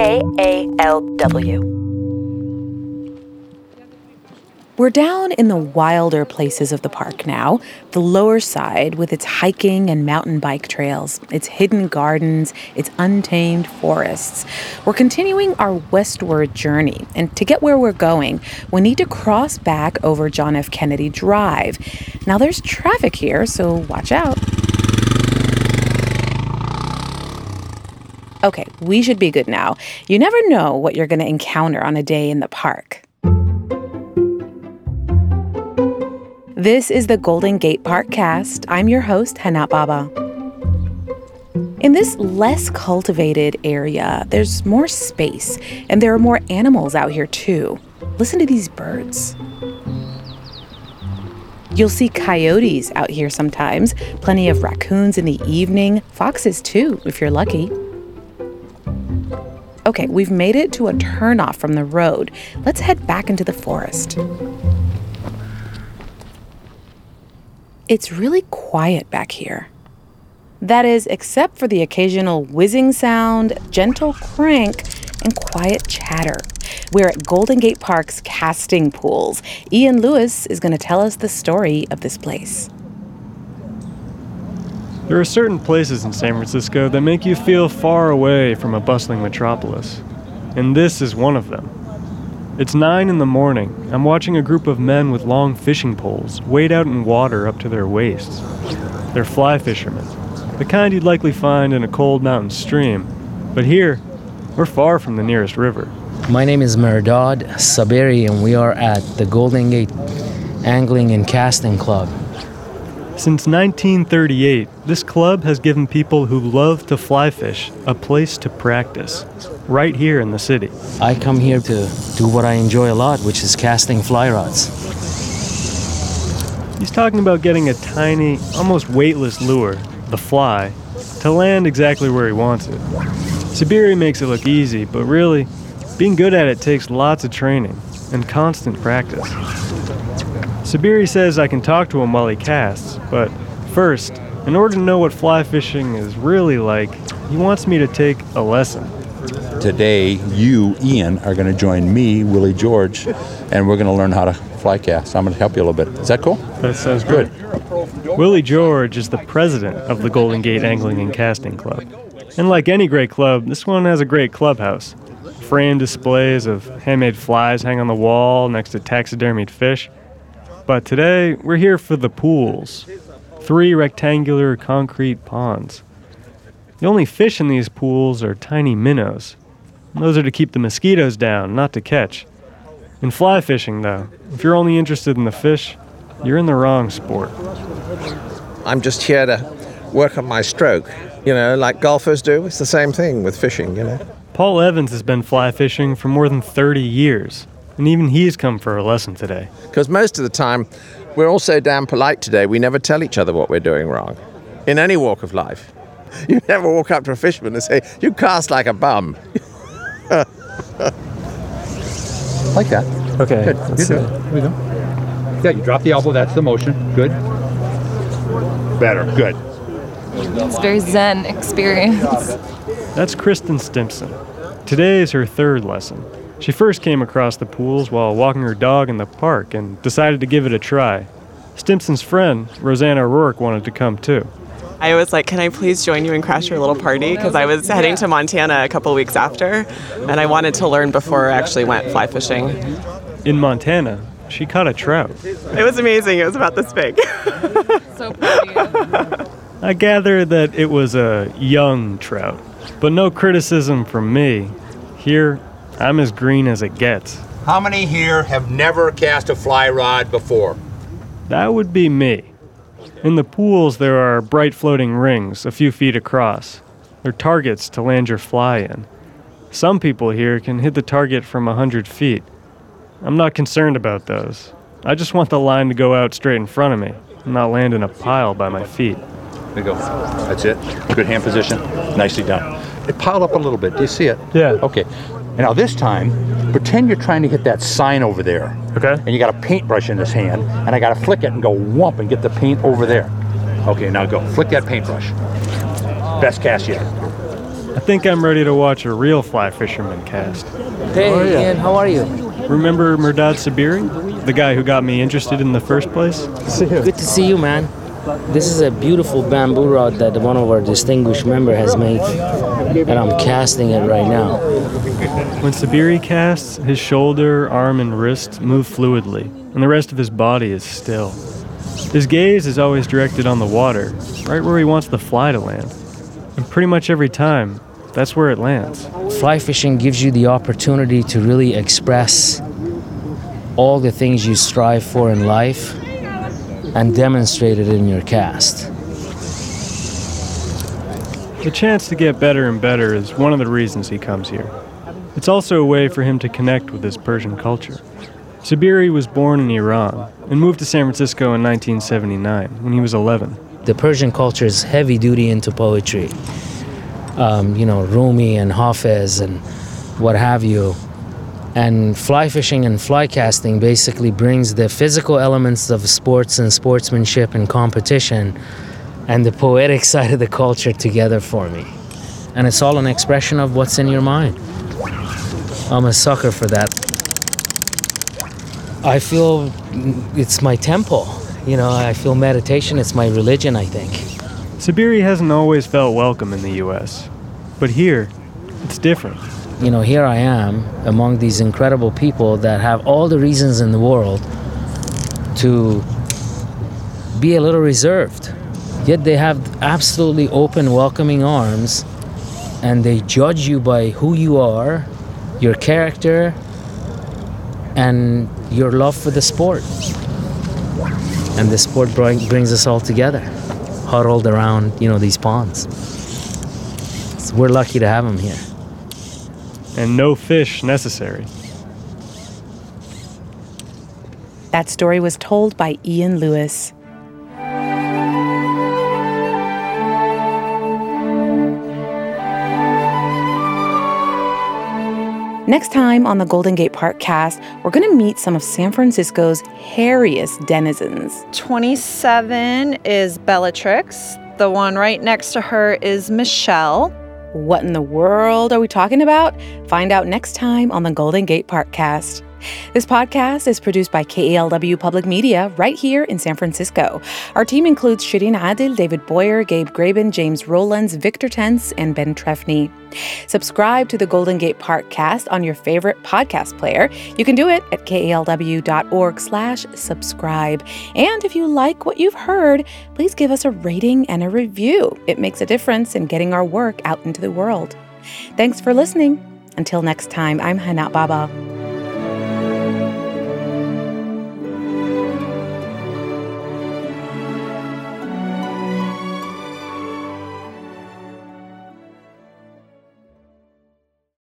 KALW. We're down in the wilder places of the park now, the lower side with its hiking and mountain bike trails, its hidden gardens, its untamed forests. We're continuing our westward journey, and to get where we're going, we need to cross back over John F. Kennedy Drive. Now there's traffic here, so watch out. Okay, we should be good now. You never know what you're going to encounter on a day in the park. This is the Golden Gate Parkcast. I'm your host, Hana Baba. In this less cultivated area, there's more space, and there are more animals out here too. Listen to these birds. You'll see coyotes out here sometimes, plenty of raccoons in the evening, foxes too, if you're lucky. Okay, we've made it to a turnoff from the road. Let's head back into the forest. It's really quiet back here. That is, except for the occasional whizzing sound, gentle crank, and quiet chatter. We're at Golden Gate Park's casting pools. Ian Lewis is going to tell us the story of this place. There are certain places in San Francisco that make you feel far away from a bustling metropolis, and this is one of them. It's 9 a.m. I'm watching a group of men with long fishing poles wade out in water up to their waists. They're fly fishermen, the kind you'd likely find in a cold mountain stream, but here, we're far from the nearest river. My name is Merdod Saberi, and we are at the Golden Gate Angling and Casting Club. Since 1938, this club has given people who love to fly fish a place to practice, right here in the city. I come here to do what I enjoy a lot, which is casting fly rods. He's talking about getting a tiny, almost weightless lure, the fly, to land exactly where he wants it. Saberi makes it look easy, but really, being good at it takes lots of training and constant practice. Saberi says I can talk to him while he casts, but first, in order to know what fly fishing is really like, he wants me to take a lesson. Today, you, Ian, are going to join me, Willie George, and we're going to learn how to fly cast. I'm going to help you a little bit. Is that cool? That sounds good. Willie George is the president of the Golden Gate Angling and Casting Club. And like any great club, this one has a great clubhouse. Framed displays of handmade flies hang on the wall next to taxidermied fish. But today, we're here for the pools, 3 rectangular concrete ponds. The only fish in these pools are tiny minnows. Those are to keep the mosquitoes down, not to catch. In fly fishing, though, if you're only interested in the fish, you're in the wrong sport. I'm just here to work on my stroke, you know, like golfers do. It's the same thing with fishing, you know. Paul Evans has been fly fishing for more than 30 years. And even he's come for a lesson today. Because most of the time, we're all so damn polite today, we never tell each other what we're doing wrong. In any walk of life. You never walk up to a fisherman and say, you cast like a bum. Like that. Okay. Good. Let's see. Here we go. Yeah, you drop the elbow, that's the motion. Good. Better. Good. It's a very zen experience. That's Kristen Stimson. Today is her 3rd lesson. She first came across the pools while walking her dog in the park and decided to give it a try. Stimson's friend, Rosanna O'Rourke, wanted to come too. I was like, can I please join you and crash your little party? Because I was heading to Montana a couple weeks after, and I wanted to learn before I actually went fly fishing. In Montana, she caught a trout. It was amazing. It was about this big. So pretty. I gather that it was a young trout, but no criticism from me. Here, I'm as green as it gets. How many here have never cast a fly rod before? That would be me. In the pools, there are bright floating rings a few feet across. They're targets to land your fly in. Some people here can hit the target from 100 feet. I'm not concerned about those. I just want the line to go out straight in front of me and not land in a pile by my feet. There you go. That's it. Good hand position. Nicely done. It piled up a little bit. Do you see it? Yeah. Okay. And now this time, pretend you're trying to hit that sign over there. Okay. And you got a paintbrush in this hand, and I got to flick it and go whomp and get the paint over there. Okay, now go. Flick that paintbrush. Best cast yet. I think I'm ready to watch a real fly fisherman cast. Hey, oh, yeah. Ian, how are you? Remember Merdod Saberi, the guy who got me interested in the first place? Good to see you, man. This is a beautiful bamboo rod that one of our distinguished members has made, and I'm casting it right now. When Saberi casts, his shoulder, arm, and wrist move fluidly, and the rest of his body is still. His gaze is always directed on the water, right where he wants the fly to land. And pretty much every time, that's where it lands. Fly fishing gives you the opportunity to really express all the things you strive for in life and demonstrate it in your cast. The chance to get better and better is one of the reasons he comes here. It's also a way for him to connect with his Persian culture. Saberi was born in Iran and moved to San Francisco in 1979 when he was 11. The Persian culture is heavy duty into poetry. Rumi and Hafez and what have you. And fly fishing and fly casting basically brings the physical elements of sports and sportsmanship and competition and the poetic side of the culture together for me. And it's all an expression of what's in your mind. I'm a sucker for that. I feel it's my temple. I feel meditation. It's my religion, I think. Saberi hasn't always felt welcome in the U.S., but here, it's different. Here I am among these incredible people that have all the reasons in the world to be a little reserved. Yet they have absolutely open, welcoming arms, and they judge you by who you are, your character, and your love for the sport. And the sport brings us all together, huddled around, these ponds. So we're lucky to have them here. And no fish necessary. That story was told by Ian Lewis. Next time on the Golden Gate Park cast, we're going to meet some of San Francisco's hairiest denizens. 27 is Bellatrix. The one right next to her is Michelle. What in the world are we talking about? Find out next time on the Golden Gate Park cast. This podcast is produced by KALW Public Media right here in San Francisco. Our team includes Shirin Adil, David Boyer, Gabe Graben, James Rowlands, Victor Tense, and Ben Trefney. Subscribe to the Golden Gate Park cast on your favorite podcast player. You can do it at kalw.org/subscribe. And if you like what you've heard, please give us a rating and a review. It makes a difference in getting our work out into the world. Thanks for listening. Until next time, I'm Hana Baba.